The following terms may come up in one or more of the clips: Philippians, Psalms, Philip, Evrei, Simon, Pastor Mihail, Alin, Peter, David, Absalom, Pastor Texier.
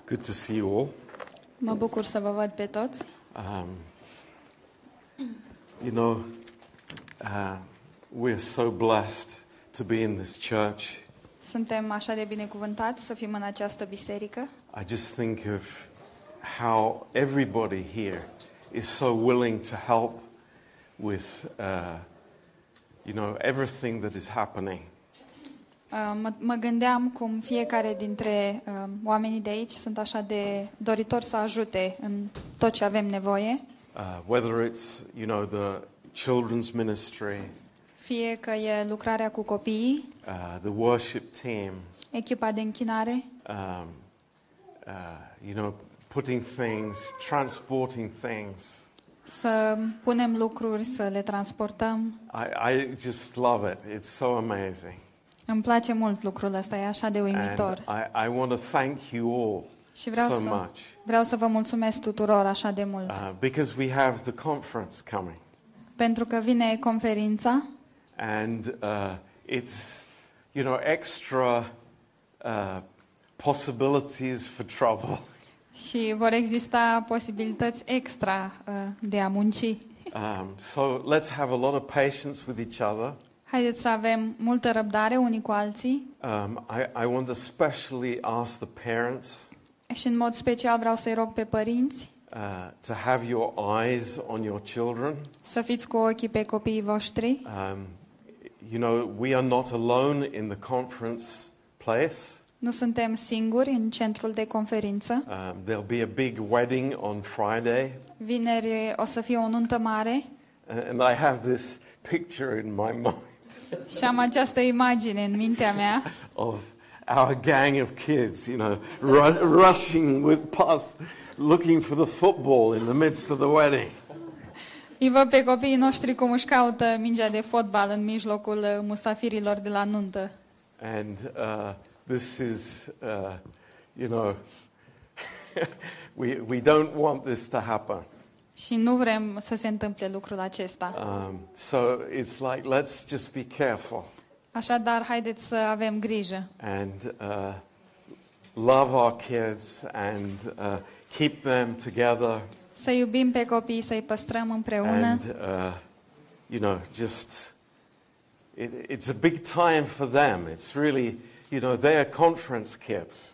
It's good to see you all. Mă bucur să vă văd pe toți. You know, we are so blessed to be in this church. Suntem așa de binecuvântați să fim în această biserică. I just think of how everybody here is so willing to help with you know, everything that is happening. Mă gândeam cum fiecare dintre oamenii de aici sunt așa de doritori să ajute în tot ce avem nevoie. Whether it's, you know, the children's ministry, fie că e lucrarea cu copiii, the worship team, echipa de închinare, you know, putting things, transporting things. Să punem lucruri, să le transportăm. I just love it. It's so amazing. Îmi place mult lucrul ăsta, e așa de uimitor. I want to thank you all. Și vreau să vă mulțumesc tuturor așa de mult. Because we have the conference coming. Pentru că vine conferința. And it's, you know, extra possibilities for trouble. Și vor exista posibilități extra de a munci. So let's have a lot of patience with each other. Haideți să avem multă răbdare unii cu alții. I want to specially ask the parents. Și în mod special vreau să-i rog pe părinți to have your eyes on your children. Să fiți cu ochii pe copiii voștri. You know, we are not alone in the conference place. Nu suntem singuri în centrul de conferință. There'll be a big wedding on Friday. Vineri o să fie o nuntă mare. And I have this picture in my mind. Și am această imagine în mintea mea of our gang of kids, you know, rushing with past looking for the football in the midst of the wedding. Îi văd pe copiii noștri cum își caută mingea de fotbal în mijlocul musafirilor de la nuntă. And this is you know, we don't want this to happen. Și nu vrem să se întâmple lucrul acesta. So it's like, let's just be careful. Așadar, haideți să avem grijă. And love our kids and keep them together. Să iubim pe copii, să-i păstrăm împreună. And you know, just it's a big time for them. It's really, you know, they are conference kids.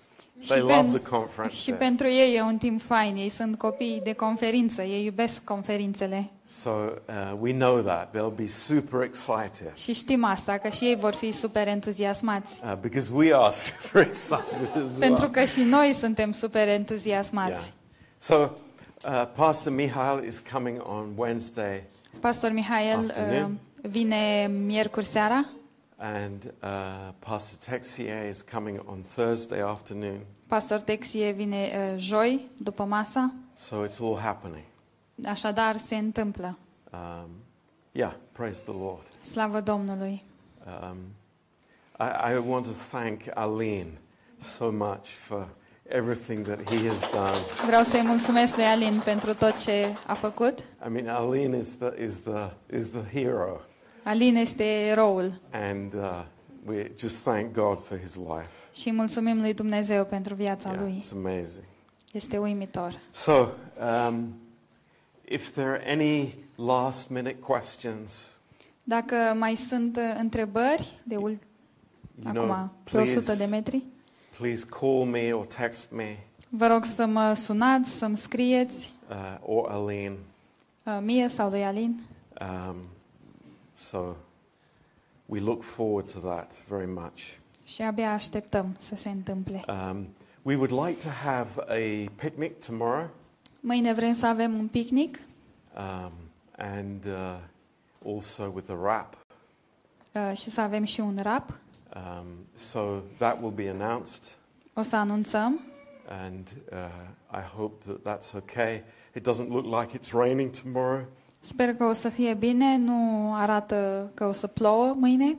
They love the conference. Și pentru ei e un timp fain. Ei sunt copii de conferință. Ei iubesc conferințele. So we know that they'll be super excited. Și știm asta, că și ei vor fi super entuziasmați. Because we are super excited as well. Pentru că și noi suntem super entuziasmați. Yeah. So Pastor Mihail is coming on Wednesday. Pastor Mihail vine miercuri seara. And Pastor Texier is coming on Thursday afternoon. Pastor Texier vine joi după masă. So it's all happening. Așadar se întâmplă. Yeah, praise the Lord. Slavă Domnului. I want to thank Alin so much for everything that he has done. Vreau să-i mulțumesc lui Alin pentru tot ce a făcut. I mean, Alin is the hero. Alin este eroul. And we just thank God for his life. Și mulțumim lui Dumnezeu pentru viața lui. It's amazing. Este uimitor. So, if there are any last minute questions. Dacă mai sunt întrebări de acum, pe 100 de metri. Please call me or text me. Vă rog să mă sunați, să mi scrieți. Or Alin. Mie sau lui Alin. So we look forward to that very much. Și abia așteptăm să se întâmple. We would like to have a picnic tomorrow. Mâine vrem să avem un picnic. And also with a wrap. Și să avem și un wrap. So that will be announced. O să anunțăm. And I hope that that's okay. It doesn't look like it's raining tomorrow. Sper că o să fie bine, nu arată că o să plouă mâine.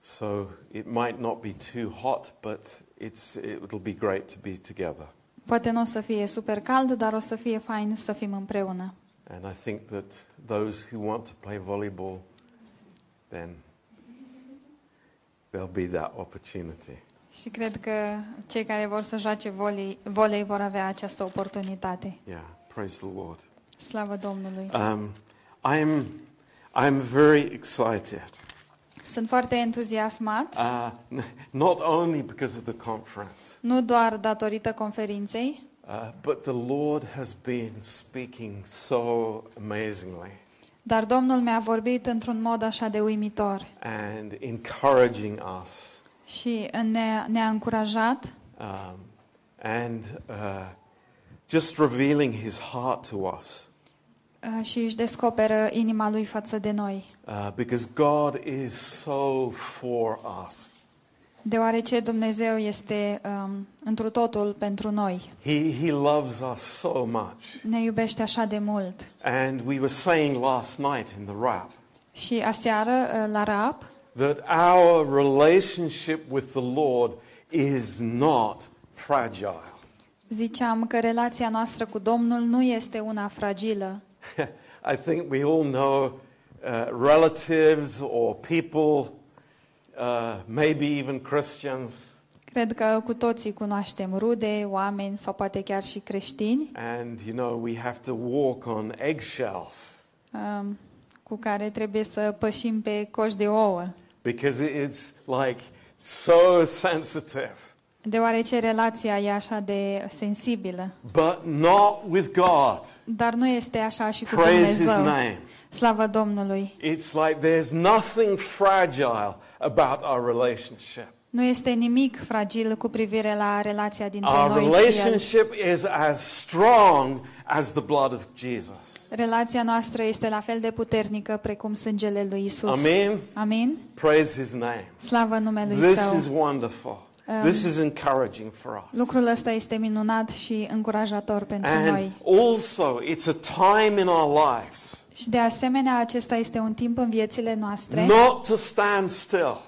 So it might not be too hot, but it'll be great to be together. Poate nu o să fie super cald, dar o să fie fain să fim împreună. And I think that those who want to play volleyball, then there'll be that opportunity. Și cred că cei care vor să joace volei vor avea această oportunitate. Yeah, praise the Lord. Slava Domnului. I'm very excited. Sunt foarte entuziasmat. Not only because of the conference. Nu doar datorită conferinței. But the Lord has been speaking so amazingly. Dar Domnul mi-a vorbit într-un mod așa de uimitor. And encouraging us. Și ne-a încurajat. And just revealing his heart to us. Și își descoperă inima lui față de noi. Because God is so for us. Deoarece Dumnezeu este întru totul pentru noi. He loves us so much. Ne iubește așa de mult. And we were saying last night in the rap. Și aseară la rap. That our relationship with the Lord is not fragile. Ziceam că relația noastră cu Domnul nu este una fragilă. I think we all know relatives or people, maybe even Christians. Cred că cu toții cunoaștem rude, oameni sau poate chiar și creștini. And you know we have to walk on eggshells. Cu care trebuie să pășim pe coș de ouă. Because it's like so sensitive. Deoarece relația e așa de sensibilă. But not with God. Dar nu este așa și cu Dumnezeu. Slava Domnului. It's like there's nothing fragile about our relationship. Nu este nimic fragil cu privire la relația dintre noi. Our relationship is as strong as the blood of Jesus. Relația noastră este la fel de puternică precum sângele lui Isus. Amen. Amen. Praise his name. Slava numelui Său. This is wonderful. This is encouraging for us. Lucrul ăsta este minunat și încurajator pentru noi. And also, it's a time in our lives. Și de asemenea, acesta este un timp în viețile noastre. Not to stand still.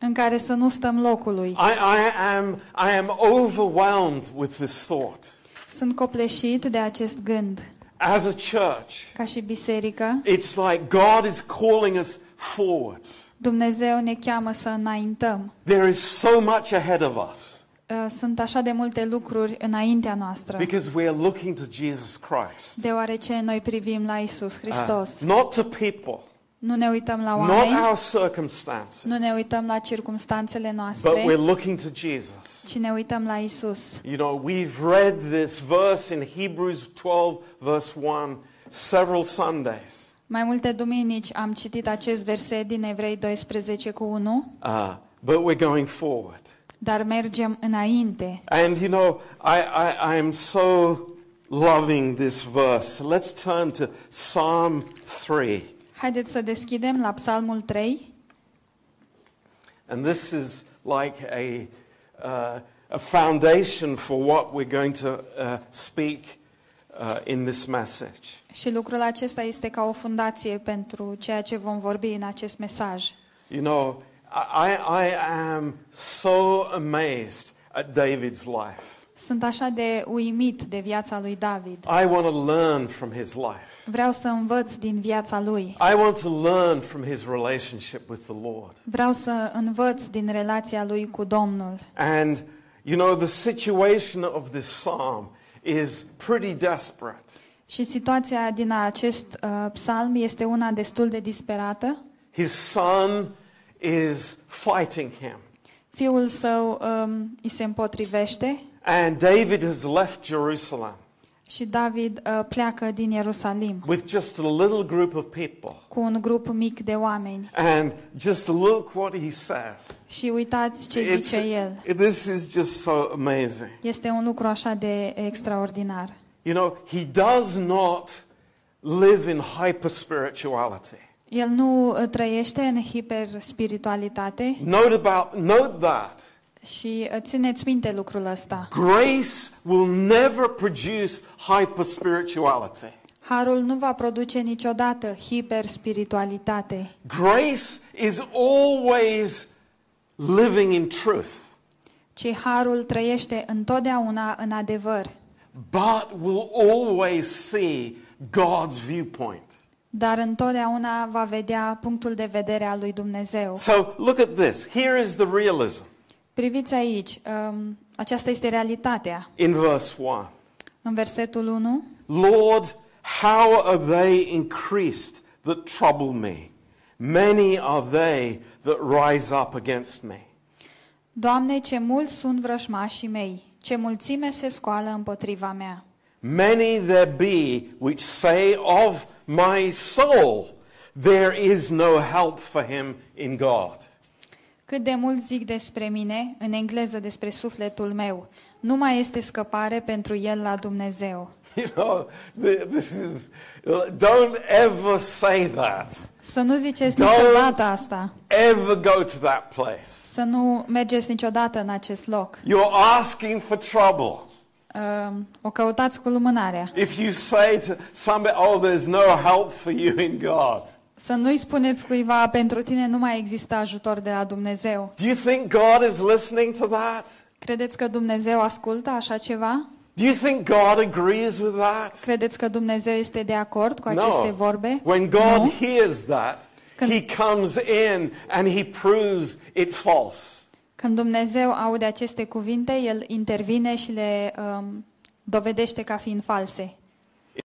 În care să nu stăm locului. I am overwhelmed with this thought. Sunt copleșit de acest gând. As a church, ca și biserică, it's like God is calling us forwards. Dumnezeu ne cheamă să înaintăm. There is so much ahead of us. Sunt așa de multe lucruri înaintea noastră. Because we are looking to Jesus Christ. Deoarece noi privim la Isus Hristos. Not to people. Nu ne uităm la oameni. Not our circumstances. Nu ne uităm la circumstanțele noastre. But we're looking to Jesus. Ci ne uităm la Isus. You know, we've read this verse in Hebrews 12 verse 1 several Sundays. Mai multe duminici am citit acest verset din Evrei 12:1. But we're going forward. Dar mergem înainte. And you know, I am so loving this verse. Let's turn to Psalm 3. Haideți să deschidem la Psalmul 3. And this is like a foundation for what we're going to speak in this message. Și lucrul acesta este ca o fundație pentru ceea ce vom vorbi în acest mesaj. You know, I am so amazed at David's life. Sunt așa de uimit de viața lui David. I want to learn from his life. Vreau să învăț din viața lui. I want to learn from his relationship with the Lord. Vreau să învăț din relația lui cu Domnul. And you know, the situation of this psalm is pretty desperate. Și situația din acest psalm este una destul de disperată. His son is fighting him. Fiul său îi se împotrivește. And David has left Jerusalem. Și David pleacă din Ierusalim. With just a little group of people. Cu un grup mic de oameni. And just look what he says. Și uitați ce zice el. This is just so amazing. Este un lucru așa de extraordinar. You know, he does not live in hyperspirituality. El nu trăiește în hiperspiritualitate. Note that. Și țineți minte lucrul ăsta. Grace will never produce hyperspirituality. Harul nu va produce niciodată hiperspiritualitate. Grace is always living in truth. Ci harul trăiește întotdeauna în adevăr. But will always see God's viewpoint. Dar întotdeauna va vedea punctul de vedere al lui Dumnezeu. So look at this. Here is the realism. Priviți aici, aceasta este realitatea. In verse 1. În versetul 1. Lord, how are they increased that trouble me? Many are they that rise up against me. Doamne, ce mulți sunt vrăjmașii mei, ce mulțime se scoală împotriva mea. Many there be which say of my soul, there is no help for him in God. Cât de mult zic despre mine, în engleză despre sufletul meu, nu mai este scăpare pentru el la Dumnezeu. You know, this is, don't ever say that. Să nu ziceți niciodată asta. Ever go to that place. Să nu mergeți niciodată în acest loc. You're asking for trouble. O căutați cu lumânarea. If you say to somebody, oh, there's no help for you in God. Să nu-i spuneți cuiva, pentru tine nu mai există ajutor de la Dumnezeu. Do you think God is listening to that? Credeți că Dumnezeu ascultă așa ceva? Do you think God agrees with that? Credeți că Dumnezeu este de acord cu aceste vorbe? When God hears that, he comes in and he proves it false. Când Dumnezeu aude aceste cuvinte, el intervine și le dovedește ca fiind false.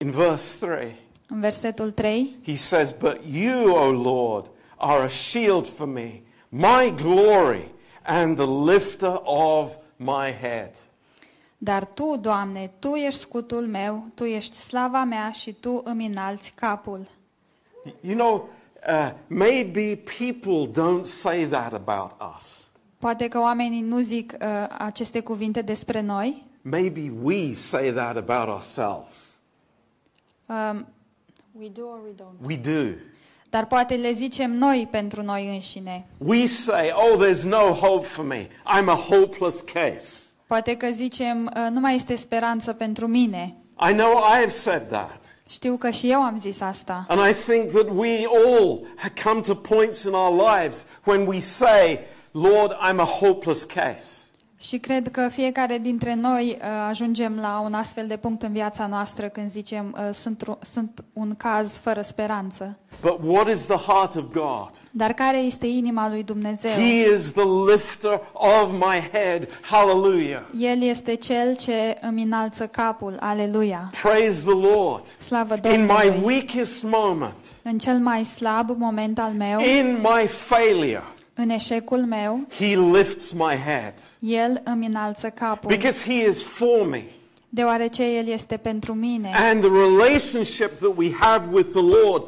In verse 3. În versetul 3. He says, "But you, O Lord, are a shield for me, my glory and the lifter of my head." Dar tu, Doamne, tu ești scutul meu, tu ești slava mea și tu îmi înalți capul. You know, maybe people don't say that about us. Poate că oamenii nu zic aceste cuvinte despre noi. Maybe we say that about ourselves. We do or we don't. We do. Dar poate le zicem noi pentru noi înșine. We say, oh, there's no hope for me. I'm a hopeless case. Poate că zicem, nu mai este speranță pentru mine. I know I have said that. Știu că și eu am zis asta. And I think that we all come to points in our lives when we say, Lord, I'm a hopeless case. Și cred că fiecare dintre noi ajungem la un astfel de punct în viața noastră când zicem sunt un caz fără speranță. But what is the heart of God? Dar care este inima lui Dumnezeu? He is the lifter of my head. Hallelujah. El este cel ce îmi înalță capul. Aleluia. Praise the Lord. Slavă Domnului. In my weakest moment. În cel mai slab moment al meu. In my failure. În eșecul meu, he lifts my head. El îmi înalță capul. Because he is for me. Deoarece el este pentru mine. And the relationship that we have with the Lord,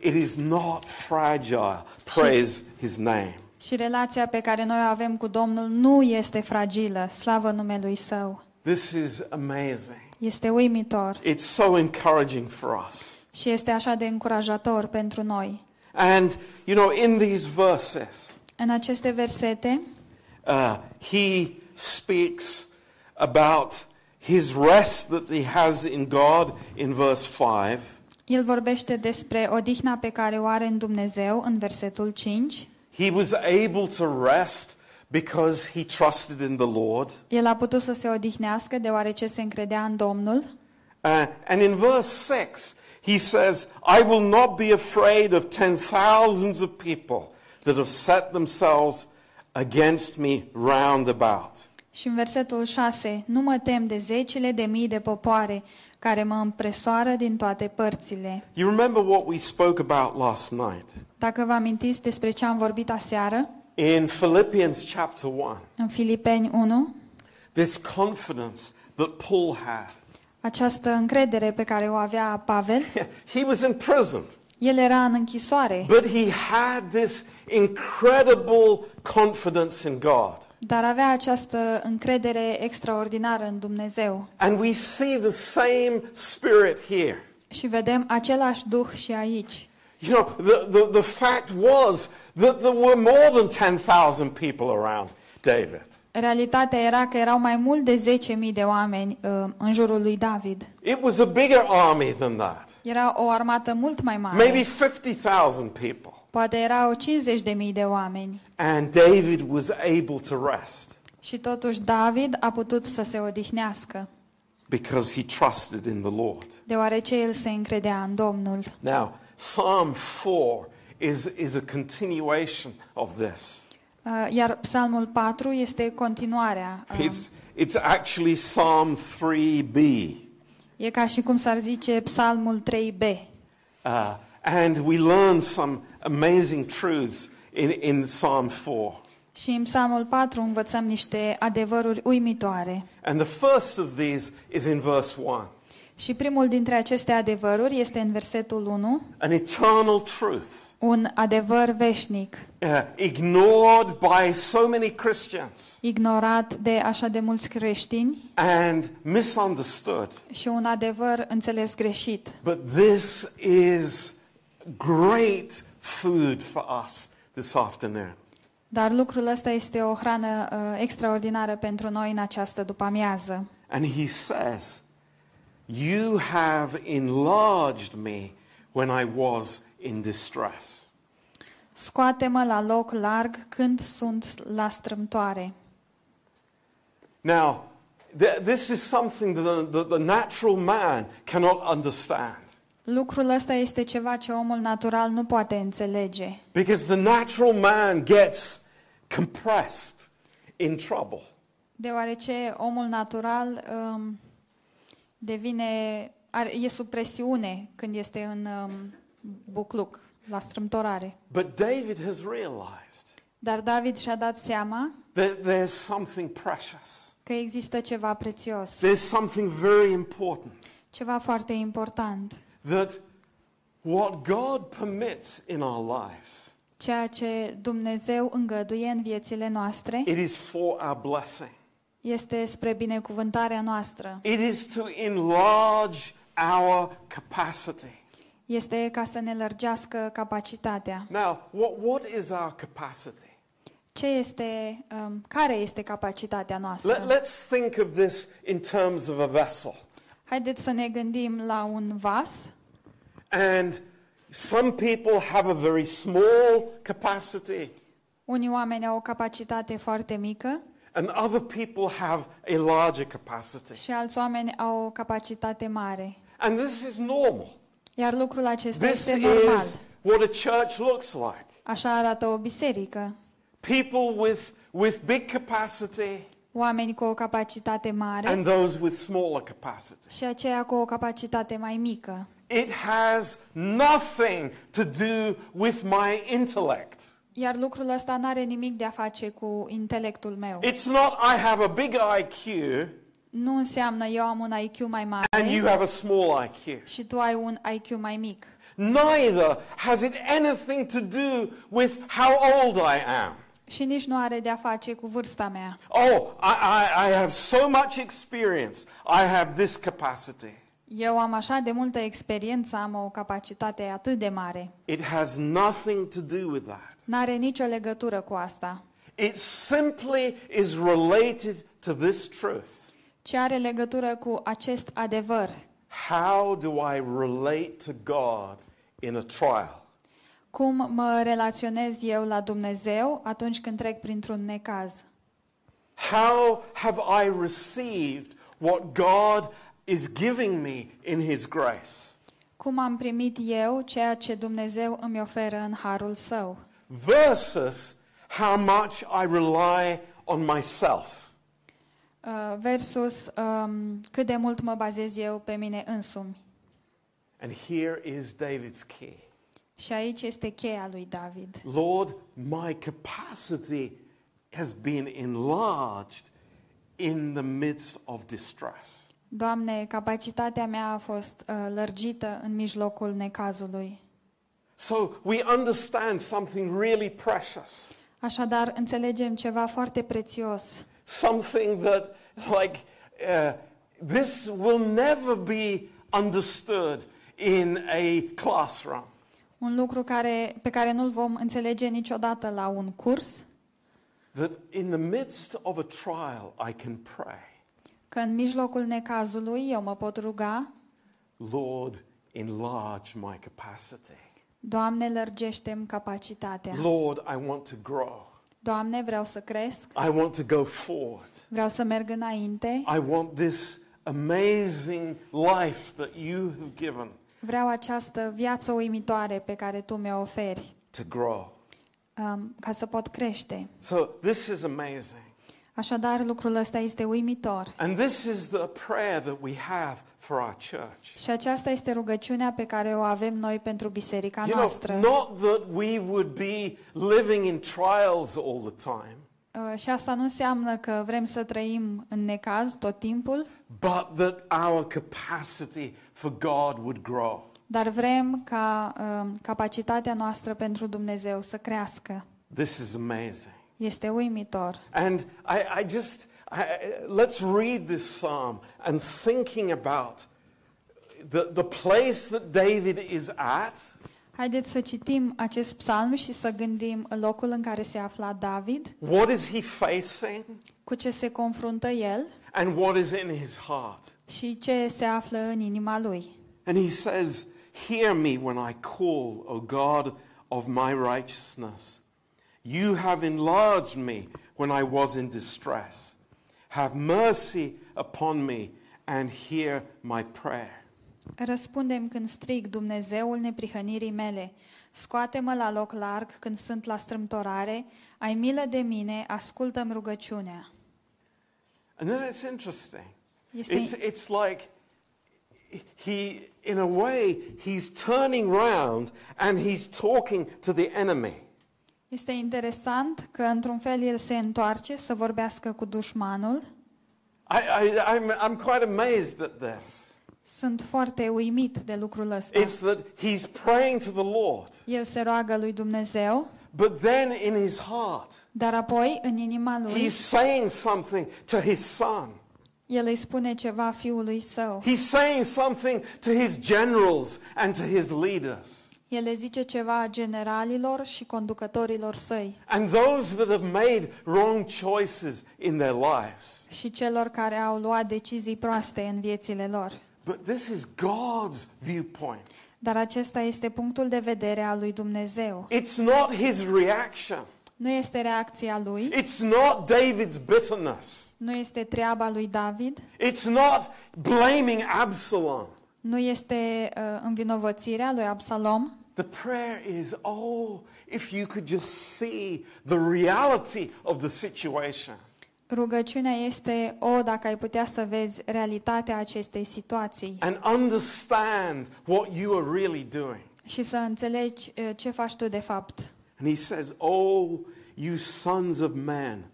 it is not fragile. Praise his name. Și relația pe care noi o avem cu Domnul nu este fragilă. Slavă numelui său. This is amazing. Este uimitor. It's so encouraging for us. Și este așa de încurajator pentru noi. And you know, in these verses, în aceste versete, he speaks about his rest that he has in God in verse 5. El vorbește despre odihna pe care o are în Dumnezeu în versetul 5. He was able to rest because he trusted in the Lord. El a putut să se odihnească deoarece se încredea în Domnul. And in verse 6, he says, I will not be afraid of 10,000s of people that have set themselves against me round about. Și în versetul 6, nu mă tem de zecile de mii de popoare care mă împresoară din toate părțile. You remember what we spoke about last night? Dacă vă amintiți despre ce am vorbit aseară? In Philippians chapter 1. În Filipeni 1. This confidence that Paul had. Această încredere pe care o avea Pavel. He was imprisoned. El era în închisoare. But he had this incredible confidence in God. Dar avea această încredere extraordinară în Dumnezeu. And we see the same spirit here. Și vedem același duh și aici. You know, the fact was that there were more than 10,000 people around David. Realitatea era că erau mai mult de 10.000 de oameni în jurul lui David. It was a bigger army than that. Era o armată mult mai mare. Maybe 50,000 people. Poate erau 50.000 de oameni. And David was able to rest. Și totuși David a putut să se odihnească. Because he trusted in the Lord. Deoarece el se încredea în Domnul. Now, Psalm 4 is a continuation of this. Iar Psalmul 4 este continuarea. It's actually Psalm 3b. E ca și cum s-ar zice Psalmul 3b. And we learn some amazing truths in Psalm 4. Și în Psalmul 4 învățăm niște adevăruri uimitoare. And the first of these is in verse 1. Și primul dintre aceste adevăruri este în versetul 1. An eternal truth. Un adevăr veșnic. Ignored by so many Christians. Ignorat de așa de mulți creștini. And misunderstood. Și un adevăr înțeles greșit. But this is great food for us this afternoon. Dar lucrul ăsta este o hrană extraordinară pentru noi în această după-amiază. And he says, "You have enlarged me when I was in distress." Scoate-mă la loc larg când sunt la strâmtoare. Now, this is something that the natural man cannot understand. Lucrul ăsta este ceva ce omul natural nu poate înțelege. Because the natural man gets compressed in trouble. Deoarece omul natural e sub presiune când este în bucluc, la strâmtorare. But David has realized. Dar David și-a dat seama that there's something precious. Că există ceva prețios. There's something very important. Ceva foarte important. That what God permits in our lives. Ceea ce Dumnezeu îngăduie în viețile noastre. It is for our blessing. Este spre binecuvântarea noastră. It is to enlarge our capacity. Este ca să ne lărgească capacitatea. Now, what is our capacity? Care este capacitatea noastră? Let's think of this in terms of a vessel. Haideți să ne gândim la un vas. And some people have a very small capacity. Unii oameni au o capacitate foarte mică. And other people have a larger capacity. Și alți oameni au o capacitate mare. And this is normal. Iar lucrul acesta este normal. This is what a church looks like. Așa arată o biserică. People with big capacity. Oameni cu o capacitate mare. And those with smaller capacity. Și aceia cu o capacitate mai mică. It has nothing to do with my intellect. Iar lucrul ăsta n-are nimic de a face cu intelectul meu. It's not I have a big IQ. Nu înseamnă eu am un IQ mai mare. And you have a small IQ. Și tu ai un IQ mai mic. Neither has it anything to do with how old I am. Și nici nu are de a face cu vârsta mea. Oh, I have so much experience. I have this capacity. Eu am așa de multă experiență, am o capacitate atât de mare. It has nothing to do with that. N-are nicio legătură cu asta. It simply is related to this truth. Ce are legătură cu acest adevăr? How do I relate to God in a trial? Cum mă relaționez eu la Dumnezeu atunci când trec printr-un necaz? How have I received what God is giving me in his grace? Cum am primit eu ceea ce Dumnezeu îmi oferă în harul său? Versus how much I rely on myself. Versus cât de mult mă bazez eu pe mine însumi. And here is David's key. Și aici este cheia lui David. Lord, my capacity has been enlarged in the midst of distress. Doamne, capacitatea mea a fost lărgită în mijlocul necazului. So we understand something really precious. Așadar, înțelegem ceva foarte prețios. Something that this will never be understood in a classroom. Un lucru pe care nu-l vom înțelege niciodată la un curs. That in the midst of a trial I can pray. Că în mijlocul necazului eu mă pot ruga. Lord, enlarge my capacity. Doamne, lărgește-mi capacitatea. Lord, I want to grow. Doamne, vreau să cresc. I want to go forward. Vreau să merg înainte. I want this amazing life that you have given. Vreau această viață uimitoare pe care tu mi-o oferi. To grow. ca să pot crește. So this is amazing. Așadar, lucrul ăsta este uimitor. And this is the prayer that we have for our church. Și aceasta este rugăciunea pe care o avem noi pentru biserica noastră. Not that we would be living in trials all the time. Și asta nu înseamnă că vrem să trăim în necaz tot timpul. But that our capacity for God would grow. Dar vrem ca capacitatea noastră pentru Dumnezeu să crească. This is amazing. Este uimitor. And I let's read this psalm and thinking about the place that David is at. Haideți să citim acest psalm și să gândim locul în care se afla David. What is he facing? Cu ce se confruntă el? And what is in his heart? Și ce se află în inima lui? And he says, "Hear me when I call, O God of my righteousness. You have enlarged me when I was in distress. Have mercy upon me and hear my prayer." Răspundem când strig, Dumnezeul neprihănirii mele, scoate-mă la loc larg când sunt la strâmtorare, ai milă de mine, ascultă-mi rugăciunea. And then it's interesting. It's like he, in a way, he's turning round and he's talking to the enemy. Este interesant că într-un fel el se întoarce să vorbească cu dușmanul. I'm quite amazed at this. Sunt foarte uimit de lucrul ăsta. It's that he's praying to the Lord. El se roagă lui Dumnezeu. But then in his heart. Dar apoi în inima lui. He's saying something to his son. El îi spune ceva fiului său. He's saying something to his generals and to his leaders. El le zice ceva generalilor și conducătorilor săi. And those that have made wrong choices in their lives. Și celor care au luat decizii proaste în viețile lor. But this is God's viewpoint. Dar acesta este punctul de vedere al lui Dumnezeu. It's not his reaction. Nu este reacția lui. It's not David's bitterness. Nu este treaba lui David. It's not blaming Absalom. Nu este învinovățirea lui Absalom. The prayer is, oh, if you could just see the reality of the situation. Rugăciunea este, o, dacă ai putea să vezi realitatea acestei situații. And understand what you are really doing. Și să înțelegi ce faci tu de fapt. And he says, oh, you sons of man,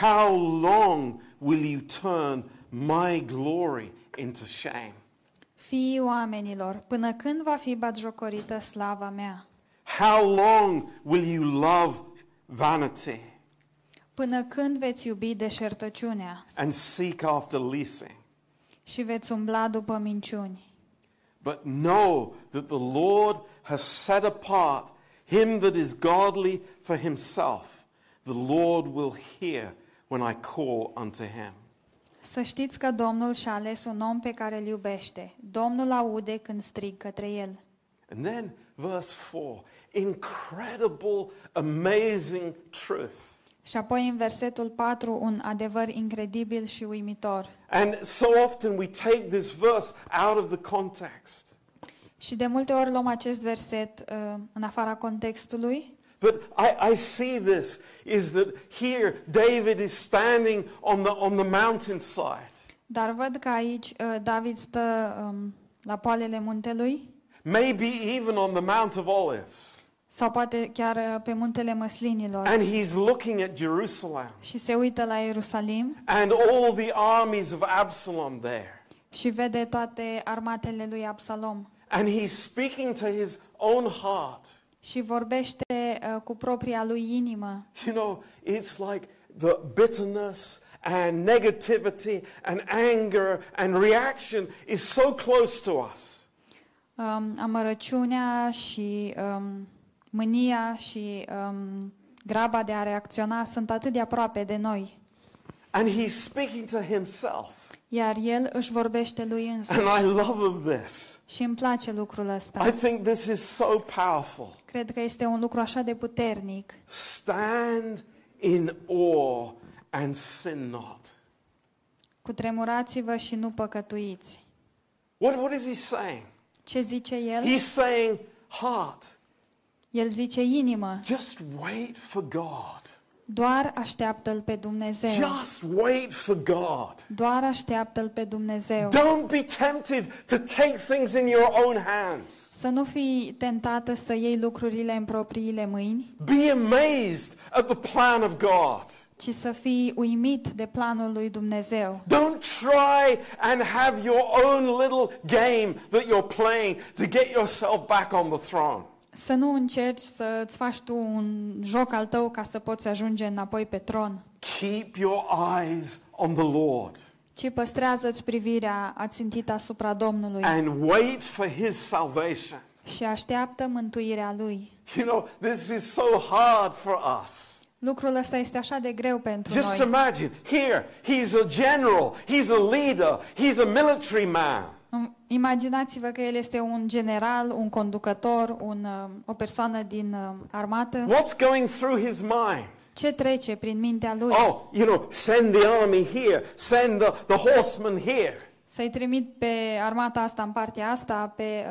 how long will you turn my glory into shame? Fii oamenilor, până când va fi batjocorită slava mea? How long will you love vanity? Până când veți iubi deșertăciunea? And seek after leasing. Și veți umbla după minciuni. But know that the Lord has set apart him that is godly for himself. The Lord will hear when I call unto him. Să știți că Domnul și-a ales un om pe care îl iubește. Domnul aude când strig către el. And then verse 4, incredible, amazing truth. Și apoi în versetul 4 un adevăr incredibil și uimitor. And so often we take this verse out of the context. Și de multe ori luăm acest verset în afara contextului. But I see this is that here David is standing on the mountainside. Dar văd că aici David stă la poalele muntelui. Maybe even on the Mount of Olives. Sau poate chiar pe muntele măslinilor. And he's looking at Jerusalem. Și se uită la Ierusalim. And all the armies of Absalom there. Și vede toate armatele lui Absalom. And he's speaking to his own heart. Și vorbește cu propria lui inimă. You know, it's like the bitterness and negativity and anger and reaction is so close to us. Amărăciunea și mânia și graba de a reacționa sunt atât de aproape de noi. And he's speaking to himself. Iar el își vorbește lui însuși. And I love this. Și îmi place lucrul ăsta. I think this is so powerful. Cred că este un lucru așa de puternic. Stand in awe and sin not. Cutremurați-vă și nu păcătuiți. What is he saying? Ce zice el? He's saying, heart. El zice inimă. Just wait for God. Doar așteaptă-l pe Dumnezeu. Just wait for God. Doar așteaptă-l pe Dumnezeu. Don't be tempted to take things in your own hands. Să nu fii tentată să iei lucrurile în propriile mâini. Be amazed at the plan of God. Ci să fii uimit de planul lui Dumnezeu. Don't try and have your own little game that you're playing to get yourself back on the throne. Să nu încerci să îți faci tu un joc al tău ca să poți ajunge înapoi pe tron. Keep your eyes on the Lord. Ci păstrează-ți privirea ațintită asupra Domnului. And wait for his salvation. Și așteaptă mântuirea lui. You know, this is so hard for us. Lucrul ăsta este așa de greu pentru noi. Just imagine, here, he's a general, he's a leader, he's a military man. Imaginați-vă că el este un general, un conducător, o persoană din armată. What's going through his mind? Ce trece prin mintea lui? Oh, you know, send the army here, send the horsemen here. Să-i trimit pe armata asta în partea asta, pe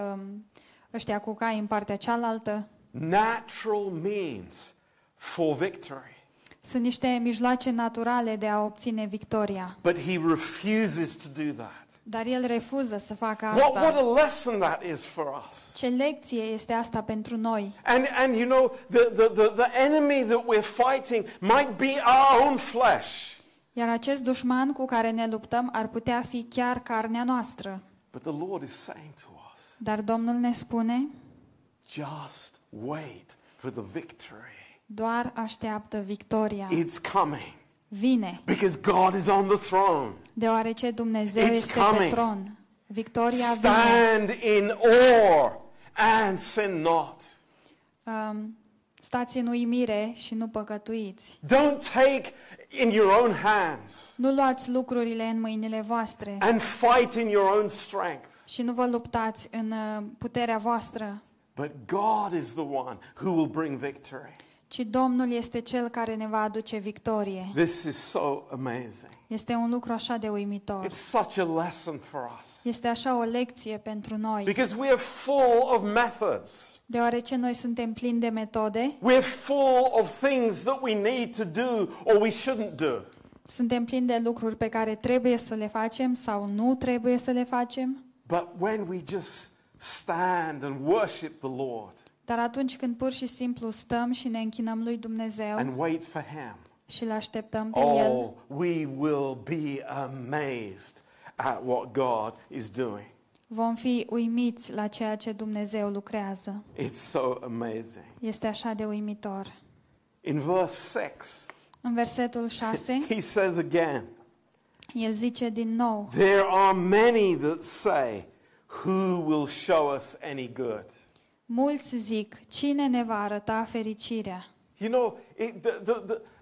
ăștia cu cai în partea cealaltă. Natural means for victory. Sunt niște mijloace naturale de a obține victoria. But he refuses to do that. Dar el refuză să facă asta. What a lesson that is for us. Ce lecție este asta pentru noi? And you know the enemy that we're fighting might be our own flesh. Iar acest dușman cu care ne luptăm ar putea fi chiar carnea noastră. But the Lord is saying to us. Dar Domnul ne spune: Just wait for the victory. Doar așteaptă victoria. It's coming. Vine. Because God is on the throne. Deoarece Dumnezeu este pe tron. Victoria vine. Stand in awe and sin not. Stați în uimire și nu păcătuiți. Don't take in your own hands. Nu luați lucrurile în mâinile voastre. And fight in your own strength. Și nu vă luptați în puterea voastră. But God is the one who will bring victory. Ci Domnul este cel care ne va aduce victorie. This is so amazing. Este un lucru așa de uimitor. It's such a lesson for us. Este așa o lecție pentru noi. Because we are full of methods. Deoarece noi suntem plini de metode. We're full of things that we need to do or we shouldn't do. Suntem plini de lucruri pe care trebuie să le facem sau nu trebuie să le facem. But when we just stand and worship the Lord. Dar atunci când pur și simplu stăm și ne închinăm lui Dumnezeu și îl așteptăm pe El, we will be amazed at what God is doing. Vom fi uimiți la ceea ce Dumnezeu lucrează. It's so amazing. Este așa de uimitor. In verse 6, în versetul 6, he says again, el zice din nou, There are many that say, Who will show us any good? Mulți zic, cine ne va arăta fericirea? You know,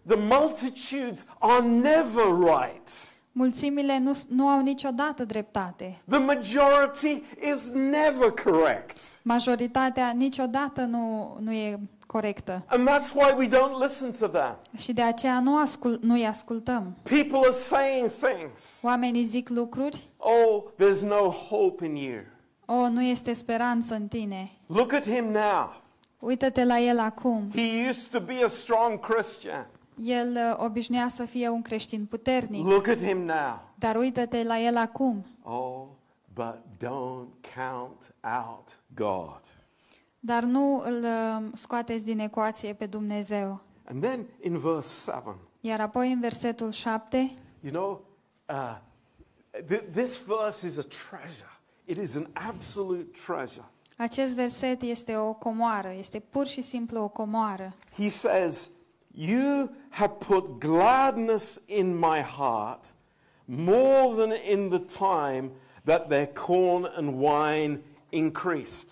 the multitudes are never right. Mulțimile nu au niciodată dreptate. The majority is never correct. Majoritatea niciodată nu e corectă. And that's why we don't listen to them. Și de aceea nu-i ascultăm. People are saying things. Oamenii zic lucruri. Oh, there's no hope in you. Oh, nu este speranță în tine. Look at him now. Uită-te la el acum. He used to be a strong Christian. El obișnuia să fie un creștin puternic. Look at him now. Dar uită-te la el acum. Oh, but don't count out God. Dar nu îl scoateți din ecuație pe Dumnezeu. And then in verse 7. Iar apoi în versetul 7. You know, this verse is a treasure. It is an absolute treasure. Acest verset este o comoară, este pur și simplu o comoară. He says, "You have put gladness in my heart more than in the time that their corn and wine increased."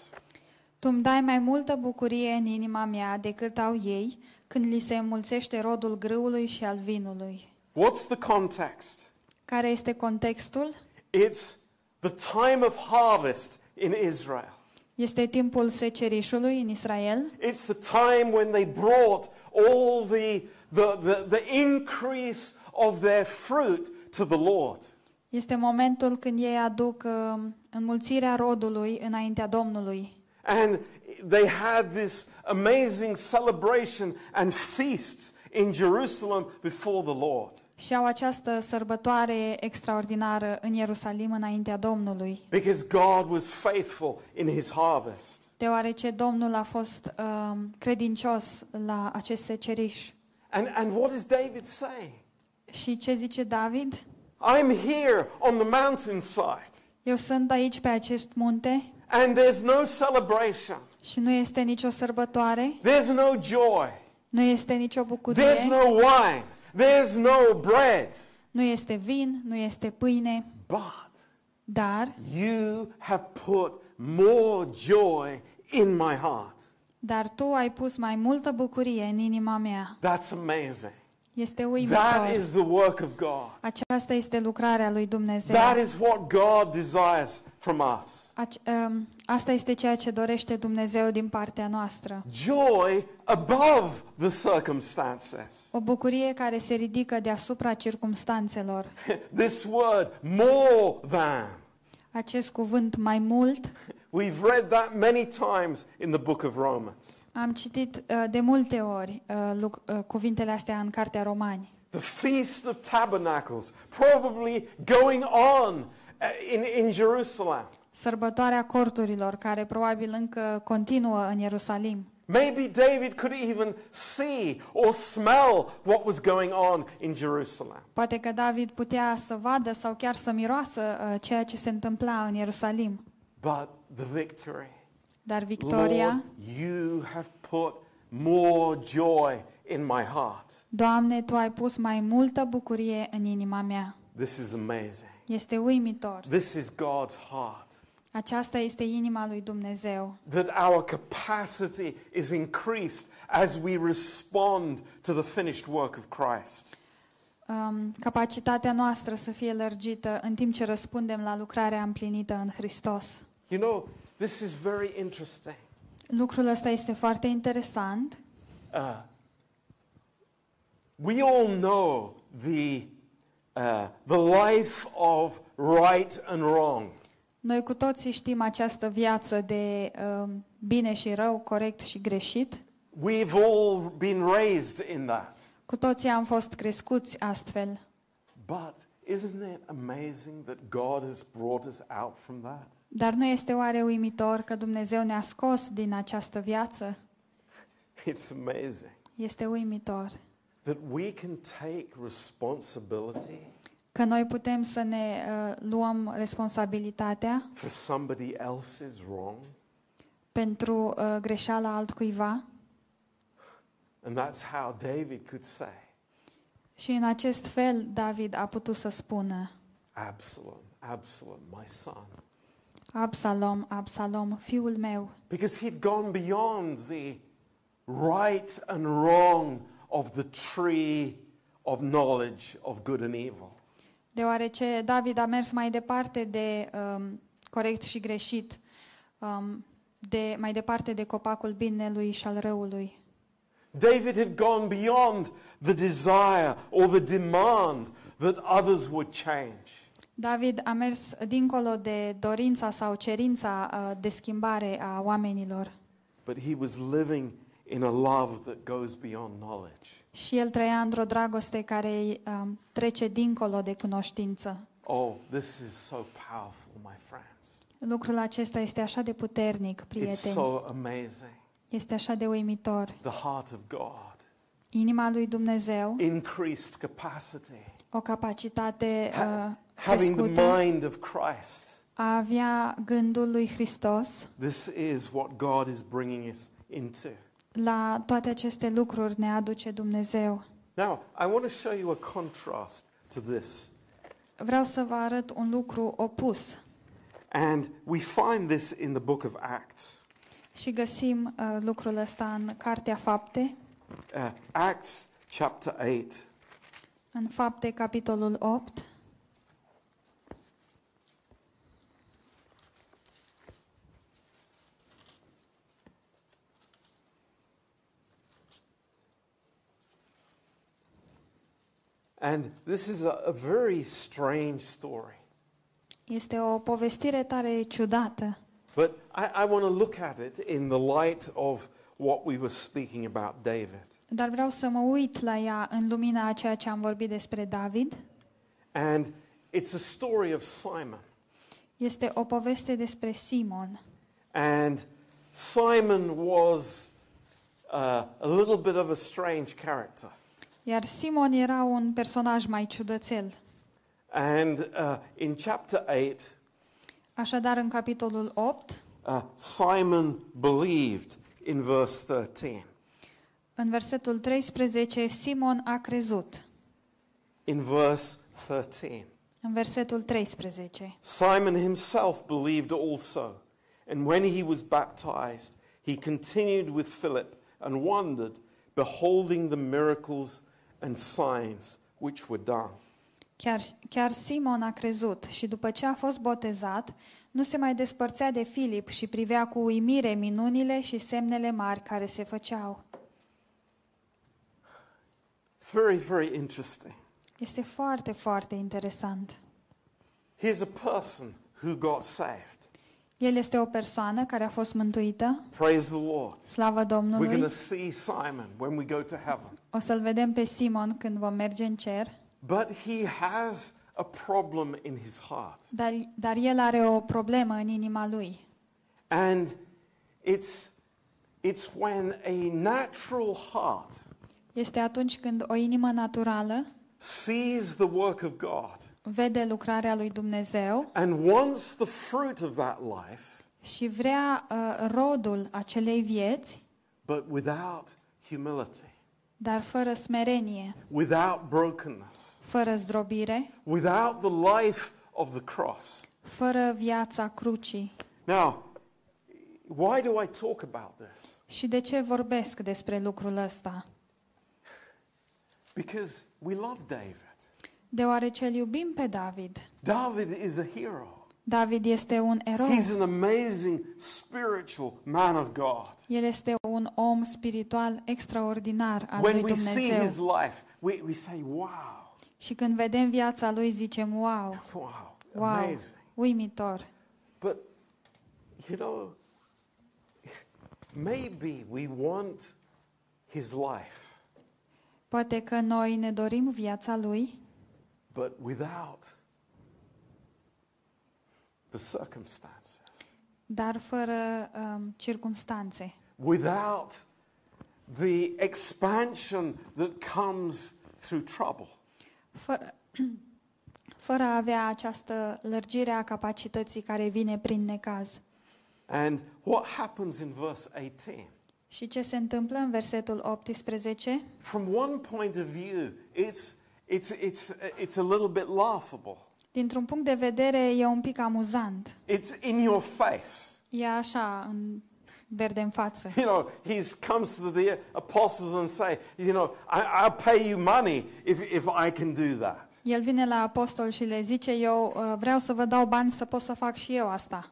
Tu-mi dai mai multă bucurie în inima mea decât au ei când li se înmulțește rodul grâului și al vinului. What's the context? Care este contextul? It's the time of harvest in Israel. Este timpul secerișului în Israel. It's the time when they brought all the increase of their fruit to the Lord. Este momentul când ei aduc înmulțirea rodului înaintea Domnului. And they had this amazing celebration and feasts in Jerusalem before the Lord. Și au această sărbătoare extraordinară în Ierusalim înaintea Domnului. Because God was faithful in his harvest. Deoarece Domnul a fost credincios la acest seceriș. And what does David say? Și ce zice David? I'm here on the mountainside. Eu sunt aici pe acest munte. And there's no celebration. Și nu este nicio sărbătoare. There's no joy. Nu este nicio bucurie. There's no wine. There's no bread. Nu este vin, nu este pâine. Dar you have put more joy in my heart. Dar tu ai pus mai multă bucurie în inima mea. That's amazing. Este uimitor. That is the work of God. Aceasta este lucrarea lui Dumnezeu. That is what God desires from us. Asta este ceea ce dorește Dumnezeu din partea noastră. Joy above the circumstances. O bucurie care se ridică deasupra circumstanțelor. This word more than. Acest cuvânt mai mult. We've read that many times in the book of Romans. Am citit de multe ori cuvintele astea în cartea Romani. The Feast of Tabernacles, probably going on in Jerusalem. Sărbătoarea corturilor, care probabil încă continuă în Ierusalim. Maybe David could even see or smell what was going on in Jerusalem. Poate că David putea să vadă sau chiar să miroasă ceea ce se întâmpla în Ierusalim. But the victory. Dar victoria. Lord, you have put more joy in my heart. Doamne, tu ai pus mai multă bucurie în inima mea. This is amazing. Este uimitor. This is God's heart. Aceasta este inima lui Dumnezeu. That our capacity is increased as we respond to the finished work of Christ. Capacitatea noastră să fie lărgită în timp ce răspundem la lucrarea împlinită în Hristos. You know, this is very interesting. Lucrul ăsta este foarte interesant. We all know the life of right and wrong. Noi cu toții știm această viață de bine și rău, corect și greșit. We've all been raised in that. Cu toții am fost crescuți astfel. But isn't it amazing that God has brought us out from that? Dar nu este oare uimitor că Dumnezeu ne-a scos din această viață? It's amazing. Este uimitor. That we can take responsibility. Că noi putem să ne luăm responsabilitatea for somebody else's wrong. Pentru greșeala altcuiva. And that's how David could say. Și în acest fel David a putut să spună: Absalom, Absalom, my son. Absalom, Absalom, fiul meu. Because he'd gone beyond the right and wrong of the tree of knowledge of good and evil. Deoarece David a mers mai departe de corect și greșit, mai departe de copacul binelui și al răului. David had gone beyond the desire or the demand that others would change. David a mers dincolo de dorința sau cerința de schimbare a oamenilor. But he was living in a love that goes beyond knowledge. Și el trăia într-o dragoste care trece dincolo de cunoștință. Oh, this is so powerful, my friends. Lucrul acesta este așa de puternic, prieteni. It's so amazing. Este așa de uimitor. The heart of God. Inima lui Dumnezeu. Increased capacity. O capacitate crescută. Having the mind of Christ. A avea gândul lui Hristos. This is what God is bringing us into. La toate aceste lucruri ne aduce Dumnezeu. Now, I want to show you a contrast to this. Vreau să vă arăt un lucru opus. And we find this in the book of Acts. Și găsim lucrul ăsta în Cartea Fapte. Acts chapter 8. În Fapte capitolul 8. And this is a very strange story. Este o povestire tare ciudată. But I want to look at it in the light of what we were speaking about David. Dar vreau să mă uit la ea în lumina a ceea ce am vorbit despre David. And it's a story of Simon. Este o poveste despre Simon. And Simon was a little bit of a strange character. Iar Simon era un personaj mai ciudățel. And in chapter 8, așadar în capitolul 8, Simon believed in verse 13. În versetul 13 Simon a crezut. In verse 13. În versetul 13. Simon himself believed also, and when he was baptized, he continued with Philip and wondered, beholding the miracles and signs which were done. Chiar Simon a crezut și după ce a fost botezat, nu se mai despărțea de Filip și privea cu uimire minunile și semnele mari care se făceau. Very, very interesting. Este foarte, foarte interesant. He's a person who got saved. El este o persoană care a fost mântuită. Praise the Lord. Slavă Domnului. We're going to see Simon when we go to heaven. O să-l vedem pe Simon când vom merge în cer. But he has a problem in his heart. Dar el are o problemă în inima lui. And it's when a natural heart este atunci când o inimă naturală sees the work of God. Vede lucrarea lui Dumnezeu. And wants the fruit of that life. Și vrea rodul acelei vieți. But without humility. Dar fără smerenie. Without brokenness. Fără zdrobire. Without the life of the cross. Fără viața crucii. Now, why do I talk about this? Și de ce vorbesc despre lucrul ăsta? Because we love David. Deoarece îl iubim pe David. David is a hero. David este un erou. He's an amazing spiritual man of God. El este un om spiritual extraordinar al lui Dumnezeu. When we see his life, we say wow. Și când vedem viața lui zicem wow. Wow. Amazing. Uimitor. But you know, maybe we want his life. Poate că noi ne dorim viața lui. But without the circumstances. Dar fără circumstanțe. Without the expansion that comes through trouble. Fără a avea această lărgire a capacității care vine prin necaz. And what happens in verse 18? Și ce se întâmplă în versetul 18? From one point of view, it's a little bit laughable. Dintr-un punct de vedere e un pic amuzant. It's in your face. E așa, în verde în față. You know, he comes to the apostles and say, you know, I'll pay you money if I can do that. El vine la apostoli și le zice, eu vreau să vă dau bani să pot să fac și eu asta.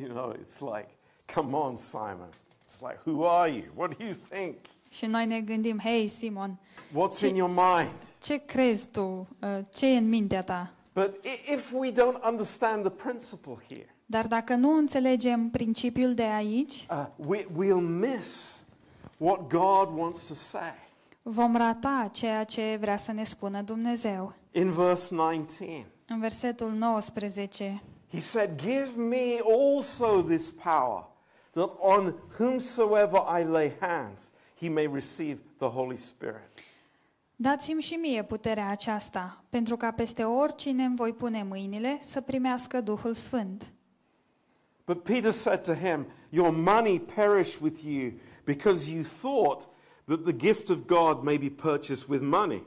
You know, it's like, come on, Simon. It's like, who are you? What do you think? Și noi ne gândim, hey Simon, what's in your mind? Ce crezi tu? Ce e în mintea ta? But if we don't understand the principle here. Dar dacă nu înțelegem principiul de aici, we'll miss what God wants to say. Vom rata ceea ce vrea să ne spună Dumnezeu. In verse 19. În versetul 19. He said, "Give me also this power, that on whomsoever I lay hands, he may receive the Holy Spirit." Dați-mi și mie puterea aceasta, pentru ca peste oricine îmi voi pune mâinile să primească Duhul Sfânt. But Peter said to him, "Your money perish with you, because you thought that the gift of God may be purchased with money."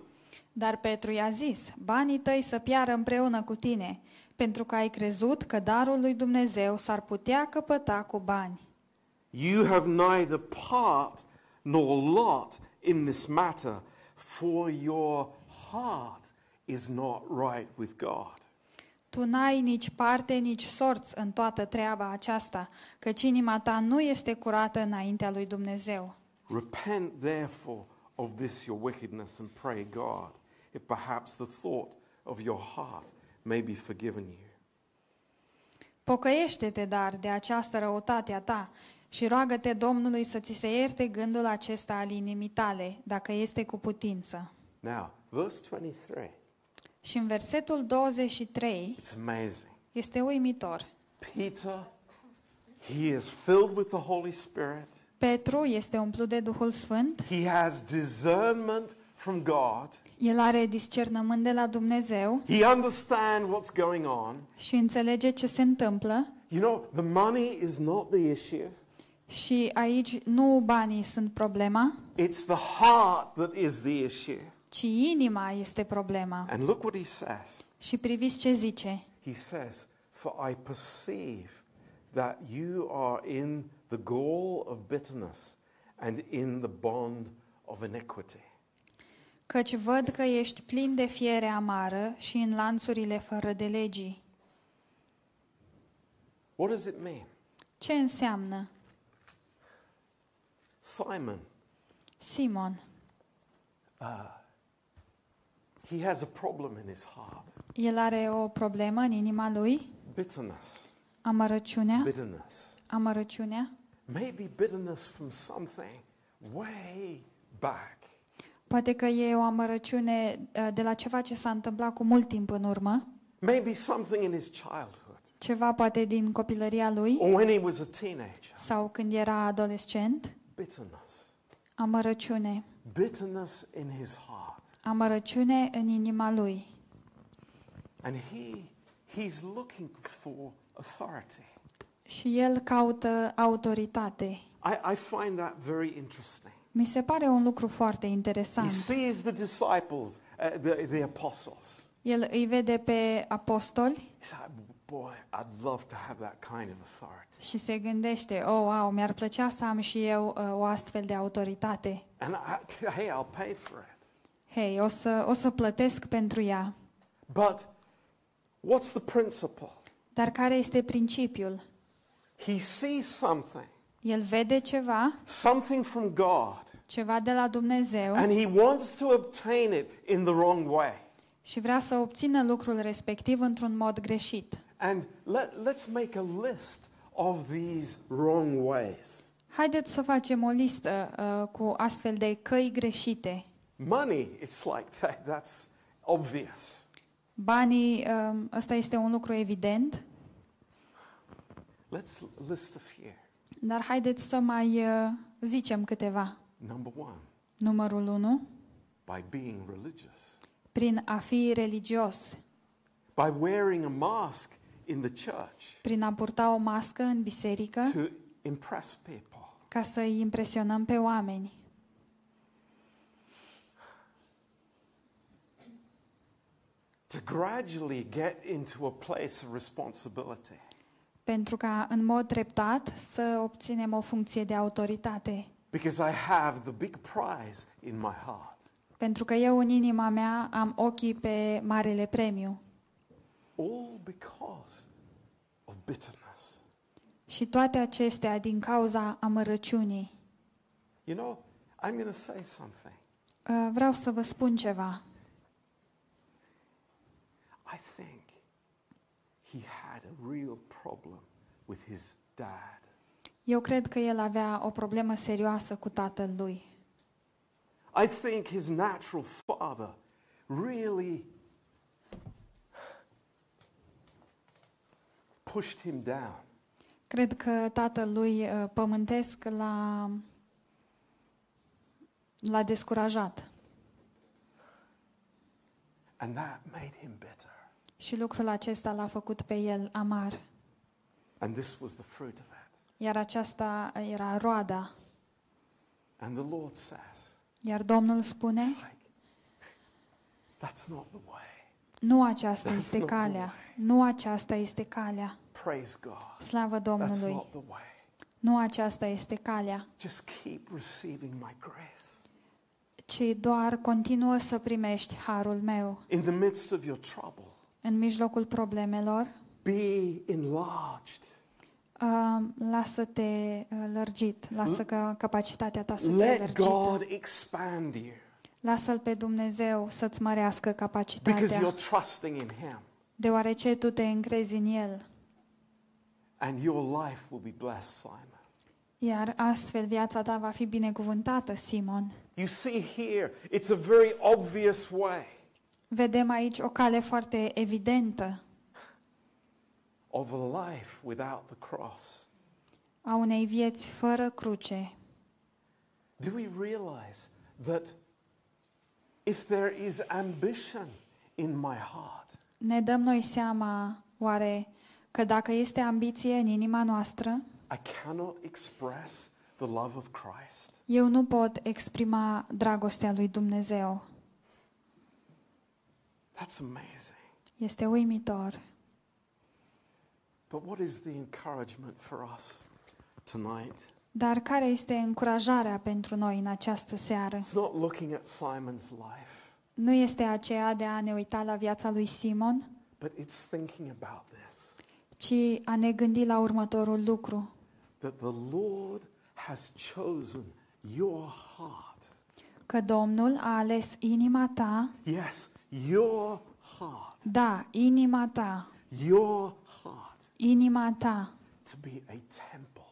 Dar Petru i-a zis, banii tăi să piară împreună cu tine, pentru că ai crezut că darul lui Dumnezeu s-ar putea căpăta cu bani. You have neither part nor lot in this matter, for your heart is not right with God. Tu n-ai nici parte, nici sorți în toată treaba aceasta, căci inima ta nu este curată înaintea lui Dumnezeu. Repent therefore of this your wickedness and pray God, if perhaps the thought of your heart may be forgiven you. Pocăiește-te, dar, de această răutate a ta și roagă-te Domnului să ți se ierte gândul acesta al inimii tale, dacă este cu putință. Now, verse 23. Și în versetul 23 este uimitor. Peter, he is filled with the Holy Spirit. Petru este umplut de Duhul Sfânt. He has discernment from God. El are discernământ de la Dumnezeu. He understands what's going on. Și înțelege ce se întâmplă. You know, the money is not the issue. Și aici nu banii sunt problema. It's the heart that is the issue. Ci inima este problema. And look what he says. Și priviți ce zice. He says, for I perceive that you are in the gall of bitterness and in the bond of iniquity. Căci văd că ești plin de fiere amară și în lanțurile fără de legii. What does it mean? Ce înseamnă? Simon. He has a problem in his heart. El are o problemă în inima lui. Bitterness. Amărăciunea. Bitterness. Amărăciunea. Maybe bitterness from something way back. Poate că e o amărăciune de la ceva ce s-a întâmplat cu mult timp în urmă. Maybe something in his childhood. Ceva poate din copilăria lui. Or when he was a teenager. Sau când era adolescent. Bitterness. Amărăciune. Bitterness in his heart. Amărăciune în inima lui. And he's looking for authority. Și el caută autoritate. I find that very interesting. Mi se pare un lucru foarte interesant. He sees the disciples, the apostles. El îi vede pe apostoli. Boy, I'd love to have that kind of authority. Și se gândește, oh, wow, mi-ar plăcea să am și eu o astfel de autoritate. And I'll pay for it. Hei, o să plătesc pentru ea. But what's the principle? Dar care este principiul? He sees something. El vede ceva. Something from God. Ceva de la Dumnezeu. And he wants to obtain it in the wrong way. Și vrea să obțină lucrul respectiv într-un mod greșit. And let's make a list of these wrong ways. Haideți să facem o listă cu astfel de căi greșite. Money, it's like that. That's obvious. Banii, ăsta este un lucru evident. Let's list a few. Dar haideți să mai zicem câteva. Numărul 1. By being religious. Prin a fi religios. By wearing a mask in the church. Prin a purta o mască în biserică. To impress people. Ca să îi impresionăm pe oameni. To gradually get into a place of responsibility. Pentru ca în mod treptat să obținem o funcție de autoritate. Because I have the big prize in my heart. Pentru că eu în inima mea am ochii pe marele premiu. All because of bitterness. Și toate acestea din cauza amărăciunii. You know, I'm going to say something. Vreau să vă spun ceva. I think he had a real problem with his dad. Eu cred că el avea o problemă serioasă cu tatăl lui. I think his natural father really pushed him down. Cred că tatăl lui pământesc l-a descurajat. And that made him bitter. Și lucrul acesta l-a făcut pe el amar. And this was the fruit of it. Iar aceasta era roada. And the Lord says. Iar Domnul spune. That's not the way. Nu aceasta este calea. Nu aceasta este calea. Praise God. Slavă Domnului. That's not the way. Nu aceasta este calea. Just keep receiving my grace. Ci doar continuă să primești harul meu. In the midst of your trouble. În mijlocul problemelor, be enlarged. Lasă-te lărgit, lasă ca capacitatea ta să fie lărgită. Let God expand you. Lasă-l pe Dumnezeu să-ți mărească capacitatea. Because you're trusting in him. Deoarece tu te încrezi în el. And your life will be blessed, Simon. Iar astfel viața ta va fi binecuvântată, Simon. You see here, it's a very obvious way. Vedem aici o cale foarte evidentă of a life without the cross. A unei vieți fără cruce. Do we realize that if there is ambition in my heart? Ne dăm noi seama oare că dacă este ambiție în inima noastră, I cannot express the love of Christ. Eu nu pot exprima dragostea lui Dumnezeu. That's amazing. Este uimitor. But what is the encouragement for us tonight? Dar care este încurajarea pentru noi în această seară? It's not looking at Simon's life. Nu este aceea de a ne uita la viața lui Simon, but it's thinking about this. Ci a ne gândi la următorul lucru. Că Domnul a ales inima ta. Yes, your heart. Da, inima ta. Your heart. Inima ta. To be a temple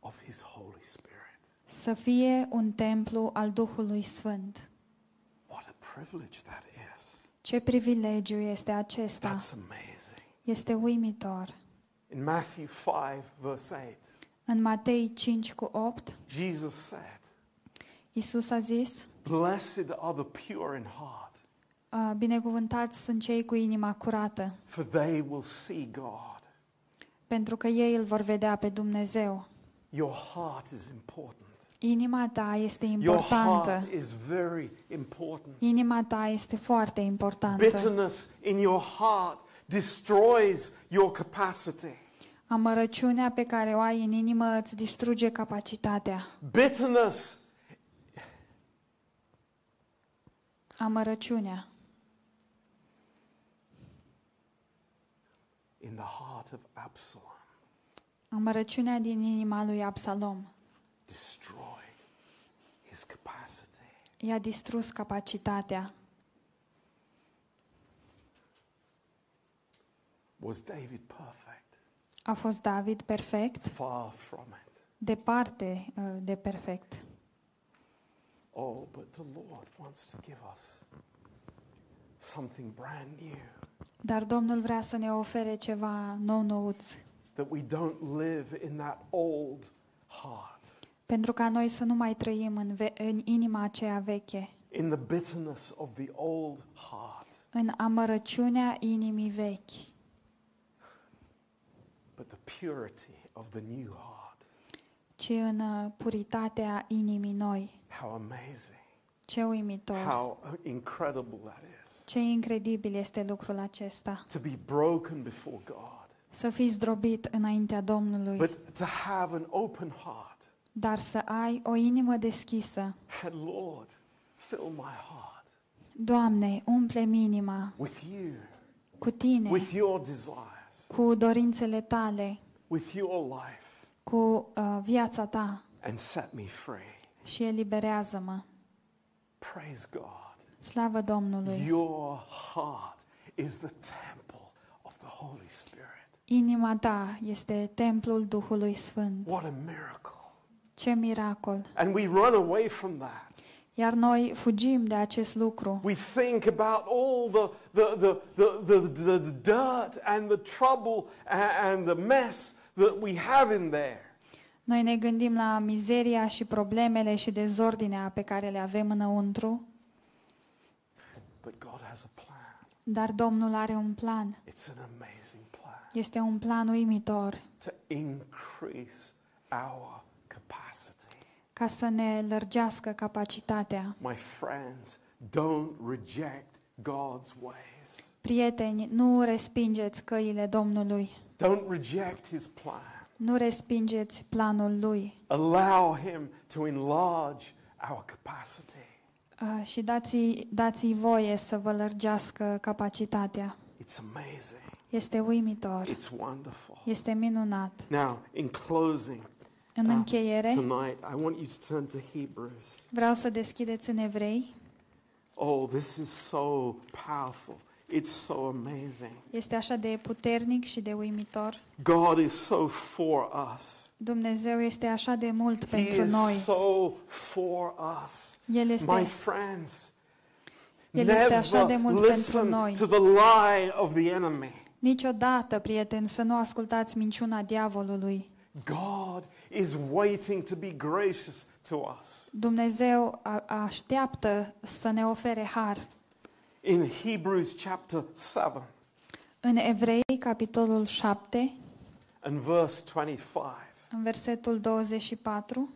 of His Holy Spirit. Să fie un templu al Duhului Sfânt. What a privilege that is. Ce privilegiu este acesta. That's amazing. Este uimitor. In Matthew 5 verse 8. În Matei 5:8. Jesus said. Isus a zis: Blessed are the pure in heart. Binecuvântați sunt cei cu inima curată. For they will see God. Pentru că ei îl vor vedea pe Dumnezeu. Your heart is important. Inima ta este importantă. Your heart is very important. Inima ta este foarte importantă. Bitterness in your heart destroys your capacity. Amărăciunea pe care o ai în inimă îți distruge capacitatea. Bitterness. Amărăciunea. In the heart of Absalom. Amărăciunea din inima lui Absalom. Destroyed his capacity. I-a distrus capacitatea. Was David perfect? A fost David perfect? Far from it. Departe de perfect. Oh, but the Lord wants to give us something brand new. Dar Domnul vrea să ne ofere ceva nou-nouț. That we don't live in that old heart. Pentru ca noi să nu mai trăim în inima aceea veche. In the bitterness of the old heart. În amărăciunea inimii vechi. But the purity of the new heart. Ci în puritatea inimii noi. How amazing. Ce uimitor. How incredible that is. Ce incredibil este lucrul acesta. To be broken before God. Să fii zdrobit înaintea Domnului. But to have an open heart. Dar să ai o inimă deschisă. And Lord, fill my heart. Doamne, umple-mi inima. With you. Cu tine. With your desire. Cu dorințele tale, with your life, cu viața ta, and set me free. Și eliberează-mă. Praise God. Slavă Domnului. Your heart is the temple of the Holy Spirit. Inima ta este templul Duhului Sfânt. What a miracle. Ce miracol. And we run away from that. Iar noi fugim de acest lucru. We think about all the dirt and the trouble and the mess that we have in there. Noi ne gândim la mizeria și problemele și dezordinea pe care le avem înăuntru. But God has a plan. Dar Domnul are un plan. It's an amazing plan. Este un plan uimitor. To increase our capacity. Ca să ne lărgească capacitatea. My friends, don't reject God's ways. Prieteni, nu respingeți căile Domnului. Don't reject His plan. Nu respingeți planul Lui. Allow Him to enlarge our capacity. Și dați-i voie să vă lărgească capacitatea. It's amazing. Este uimitor. It's wonderful. Este minunat. Now, in closing, în încheiere, tonight, I want you to turn to Hebrews. Vreau să deschideți în Evrei. Oh, this is so powerful It's so amazing. Este așa de puternic și de uimitor. God is so for us. Dumnezeu este așa de mult pentru noi. He is so for us. My friends, never listen to the lie of the enemy. Niciodată, prieteni, să nu ascultați minciuna diavolului. God is waiting to be gracious to us. Dumnezeu așteaptă să ne ofere har. In Hebrews chapter 7. În Evrei capitolul 7. And verse 25. În versetul 24.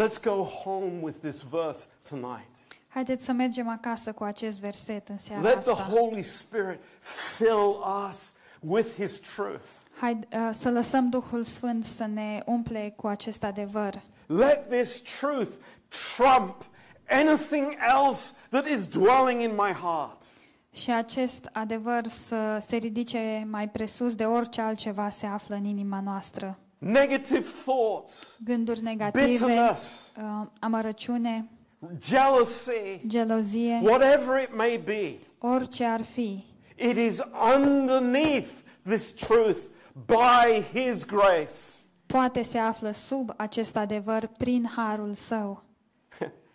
Let's go home with this verse tonight. Haideți să mergem acasă cu acest verset în seara asta. Let the Holy Spirit fill us with his truth. Să lăsăm Duhul Sfânt să ne umple cu acest adevăr. Let this truth trump anything else that is dwelling in my heart. Și acest adevăr să se ridice mai presus de orice altceva se află în inima noastră. Negative thoughts, gânduri negative, bitterness, amărăciune, jealousy, gelozie, whatever it may be, orice ar fi, it is underneath this truth by his grace. Toate se află sub acest adevăr prin harul său.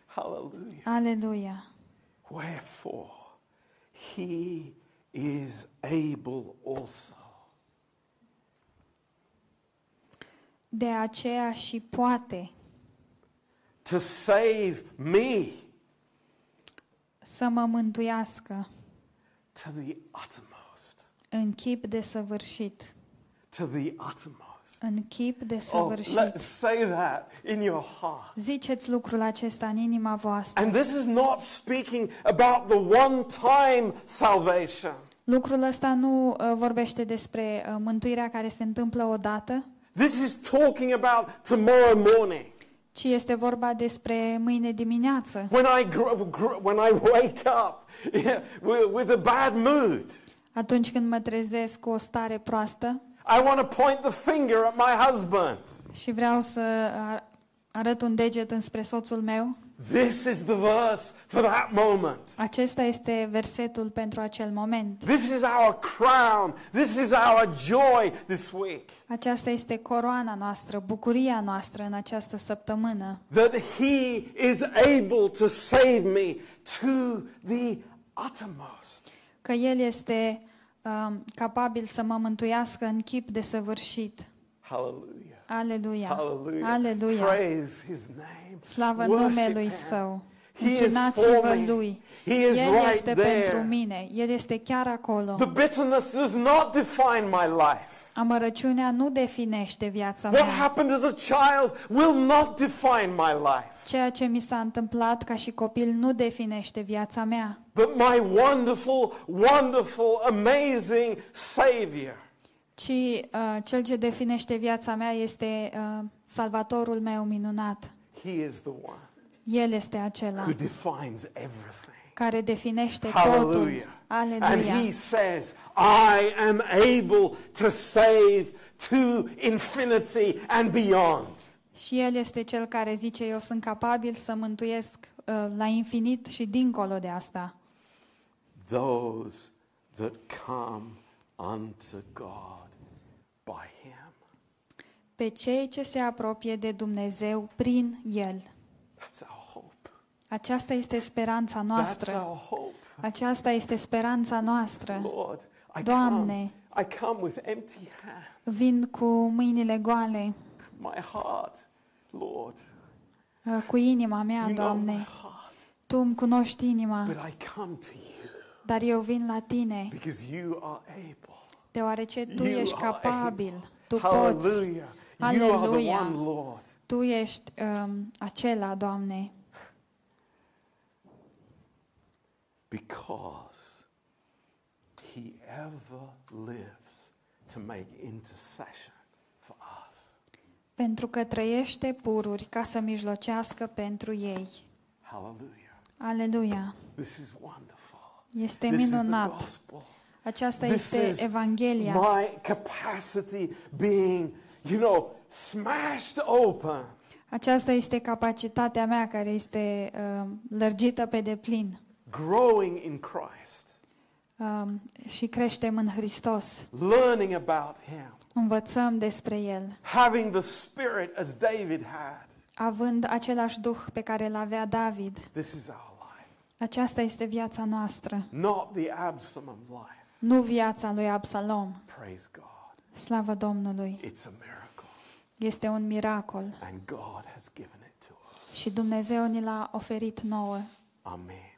Hallelujah. Alleluia. Wherefore he is able also. De aceea și poate to save me, să mă mântuiască, to the uttermost, în chip desăvârșit, to the uttermost, în chip desăvârșit. Oh, say that in your heart. Ziceți lucrul acesta în inima voastră. And this is not speaking about the one-time salvation. Lucrul ăsta nu vorbește despre mântuirea care se întâmplă odată. This is talking about tomorrow morning. Ci este vorba despre mâine dimineață. When I wake up with a bad mood. Atunci când mă trezesc cu o stare proastă. I want to point the finger at my husband. Și vreau să arăt un deget înspre soțul meu. This is the verse for that moment. Acesta este versetul pentru acel moment. This is our crown. This is our joy this week. Aceasta este coroana noastră, bucuria noastră în această săptămână. That he is able to save me to the uttermost. Că el este capabil să mă mântuiască în chip desăvârșit. Hallelujah. Aleluia. Aleluia. Praise his name. Slavă numelui său. Închinați-vă lui. El este pentru mine. El este chiar acolo. The bitterness does not define my life. Amărăciunea nu definește viața mea. What happened as a child will not define my life. Ceea ce mi s-a întâmplat ca și copil nu definește viața mea. But my wonderful, wonderful, amazing Savior. Ci cel ce definește viața mea este Salvatorul meu minunat. El este acela care definește totul. Aleluia. And he says, I am able to save to infinity and beyond. Și el este cel care zice, eu sunt capabil să mântuiesc la infinit și dincolo de asta. Those that come unto God. Pe cei ce se apropie de Dumnezeu prin el. Aceasta este speranța noastră. Aceasta este speranța noastră. Doamne, vin cu mâinile goale. Cu inima mea, Doamne. Tu îmi cunoști inima. Dar eu vin la tine. Deoarece tu ești capabil. Tu poți. Aleluia. Tu ești acela, Doamne. Because he ever lives to make intercession for us. Pentru că trăiește pururi ca să mijlocească pentru ei. Aleluia. This is wonderful. Este minunat. Aceasta este Evanghelia. My capacity being, smashed open. Aceasta este capacitatea mea care este lărgită pe deplin. Growing in Christ. și creștem în Hristos. Learning about him. Învățăm despre el. Having the spirit as David had. Având același duh pe care l-avea David. This is our life. Aceasta este viața noastră. Not the Absalom life. Nu viața lui Absalom. Praise God. Slavă Domnului. It's a miracle. Este un miracol. And God has given it to us. Și Dumnezeu ni l-a oferit nouă. Amen.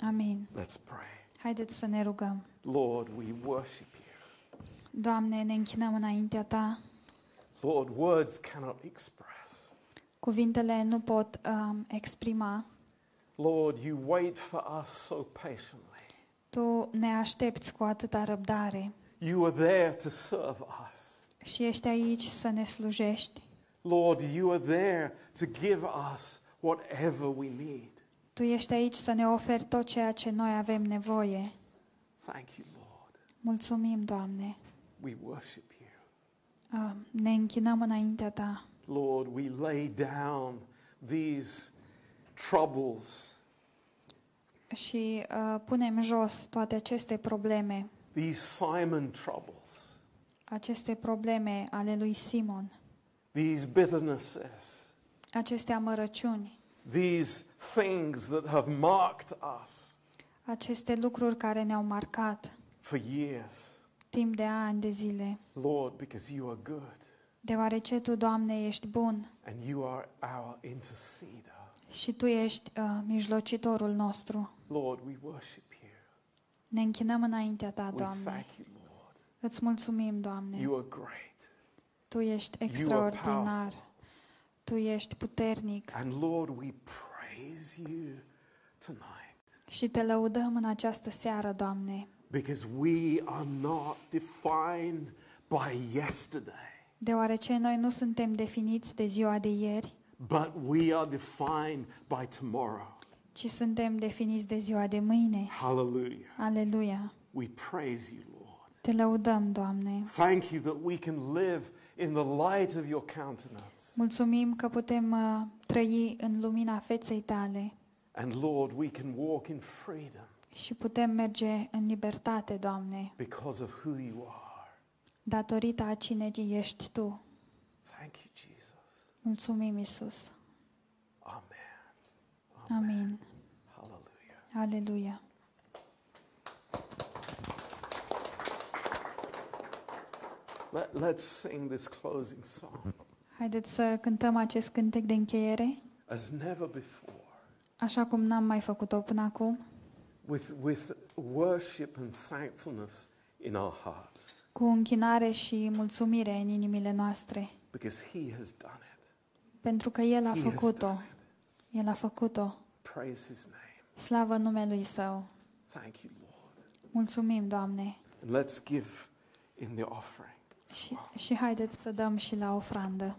Amen. Let's pray. Haideți să ne rugăm. Lord, we worship you. Doamne, ne închinăm înaintea ta. Lord, words cannot express. Cuvintele nu pot exprima. Lord, you wait for us so patiently. Tu ne aștepți cu atâta răbdare. You are there to serve us. Și ești aici să ne slujești. Lord, you are there to give us whatever we need. Tu ești aici să ne oferi tot ceea ce noi avem nevoie. Thank you, Lord. Mulțumim, Doamne. We worship you. Ne închinăm înaintea ta. Lord, we lay down these troubles. Și punem jos toate aceste probleme. These Simon troubles. Aceste probleme ale lui Simon. These bitternesses. Aceste amărăciuni. These things that have marked us. Aceste lucruri care ne-au marcat. For years. Timp de ani de zile. Lord, because you are good. Deoarece tu, Doamne, ești bun. And you are our interceder. Și tu ești mijlocitorul nostru. Lord, we worship you. Ne închinăm înaintea ta, Doamne. We thank you, Lord. Îți mulțumim, Doamne. You are great. Tu ești extraordinar. Tu ești puternic. And Lord, we praise you tonight. Și te lăudăm în această seară, Doamne. Because we are not defined by yesterday. Deoarece noi nu suntem definiți de ziua de ieri. But we are defined by tomorrow. Ci suntem definiți de ziua de mâine. Hallelujah. Aleluia. We praise you, Lord. Te lăudăm, Doamne. Thank you that we can live in the light of your countenance. Mulțumim că putem trăi în lumina feței tale. And Lord, we can walk in freedom. Și putem merge în libertate, Doamne. Because of who you are. Datorită a cine ești tu. Thank you, Jesus. Mulțumim, Isus. Amen. Amen. Amen. Hallelujah. Hallelujah. Let's sing this closing song. Haideți să cântăm acest cântec de încheiere. As never before. Așa cum n-am mai făcut-o până acum. With worship and thankfulness in our hearts. Cu închinare și mulțumire în inimile noastre. Because he has done it. Pentru că el a făcut-o. El a făcut-o. Praise his name. Slavă numelui său. Thank you, Lord. Mulțumim, Doamne. And let's give in the offering. Și haideți să dăm și la ofrandă.